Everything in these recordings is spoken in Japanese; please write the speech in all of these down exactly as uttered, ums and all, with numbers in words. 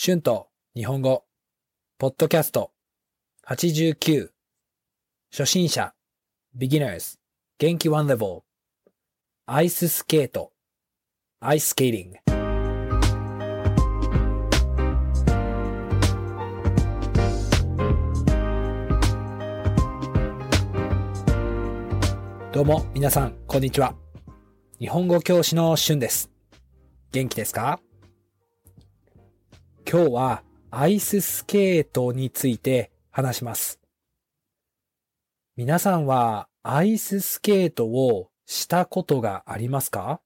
春と日本語ポッドキャストはちじゅうきゅう初心者 Beginners 元気ワンレベルアイススケートアイススケーティングどうも皆さんこんにちは。日本語教師の春です。元気ですか？今日はアイススケートについて話します。皆さんはアイススケートをしたことがありますか？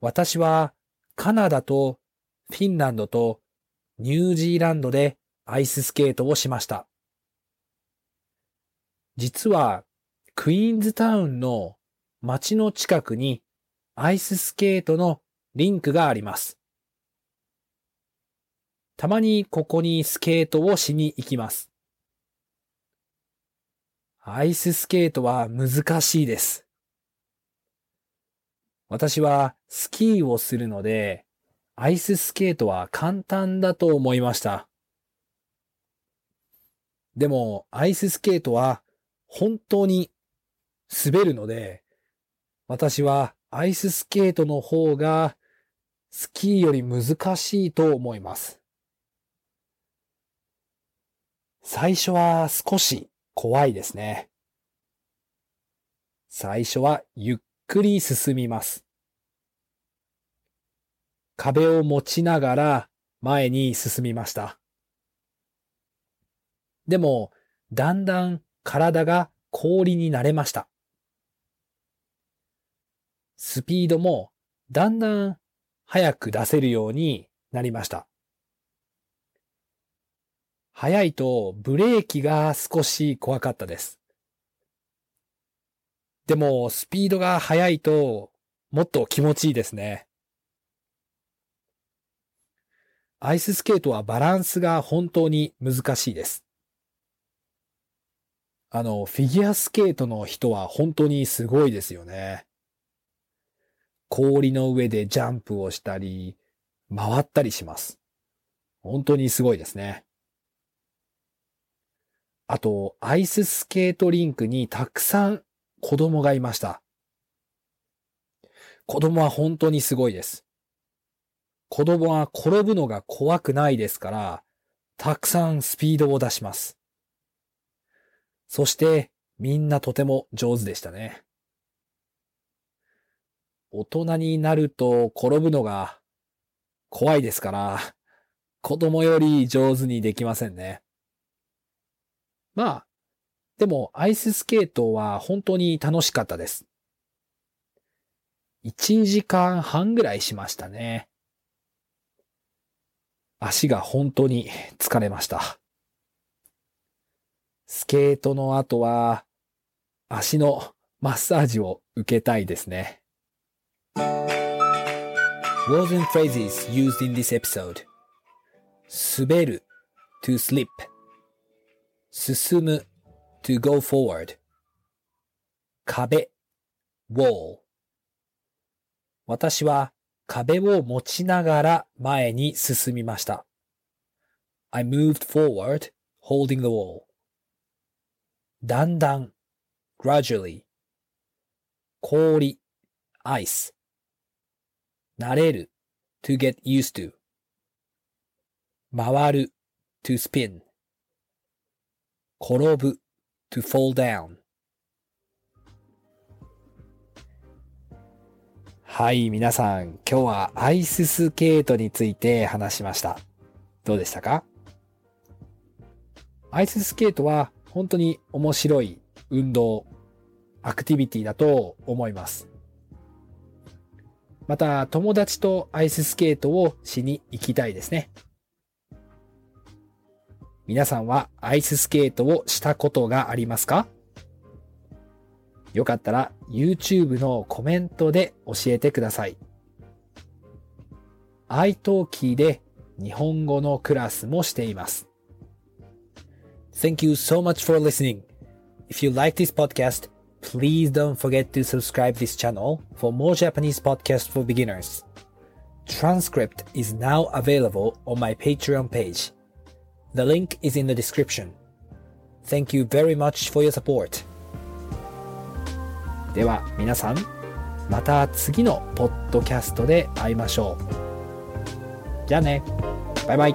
私はカナダとフィンランドとニュージーランドでアイススケートをしました。実はクイーンズタウンの街の近くにアイススケートのリンクがあります。たまにここにスケートをしに行きます。アイススケートは難しいです。私はスキーをするので、アイススケートは簡単だと思いました。でもアイススケートは本当に滑るので、私はアイススケートの方がスキーより難しいと思います。最初は少し怖いですね。最初はゆっくり進みます。壁を持ちながら前に進みました。でもだんだん体が氷に慣れました。スピードもだんだん速く出せるようになりました。速いとブレーキが少し怖かったです。でもスピードが速いともっと気持ちいいですね。アイススケートはバランスが本当に難しいです。あのフィギュアスケートの人は本当にすごいですよね。氷の上でジャンプをしたり回ったりします。本当にすごいですね。あと、アイススケートリンクにたくさん子供がいました。子供は本当にすごいです。子供は転ぶのが怖くないですから、たくさんスピードを出します。そして、みんなとても上手でしたね。大人になると転ぶのが怖いですから、子供より上手にできませんね。まあ、でもアイススケートは本当に楽しかったです。いちじかんはんぐらいしましたね。足が本当に疲れました。スケートの後は足のマッサージを受けたいですね。Words and phrases used in this episode. 滑る to slip.進む to go forward 壁 wall 私は壁を持ちながら前に進みました。 I moved forward holding the wall だんだん gradually 氷 ice 慣れる to get used to 回る to spin転ぶ to fall down はい、皆さん、今日はアイススケートについて話しました。どうでしたか？アイススケートは本当に面白い運動、アクティビティだと思います。また、友達とアイススケートをしに行きたいですね。皆さんはアイススケートをしたことがありますか？よかったら YouTube のコメントで教えてください。iTalki で日本語のクラスもしています。Thank you so much for listening. If you like this podcast, please don't forget to subscribe this channel for more Japanese podcasts for beginners. transcript is now available on my Patreon page. The link is in the description. Thank you very much for your support. では皆さん、また次のポッドキャストで会いましょう。じゃあね。バイバイ。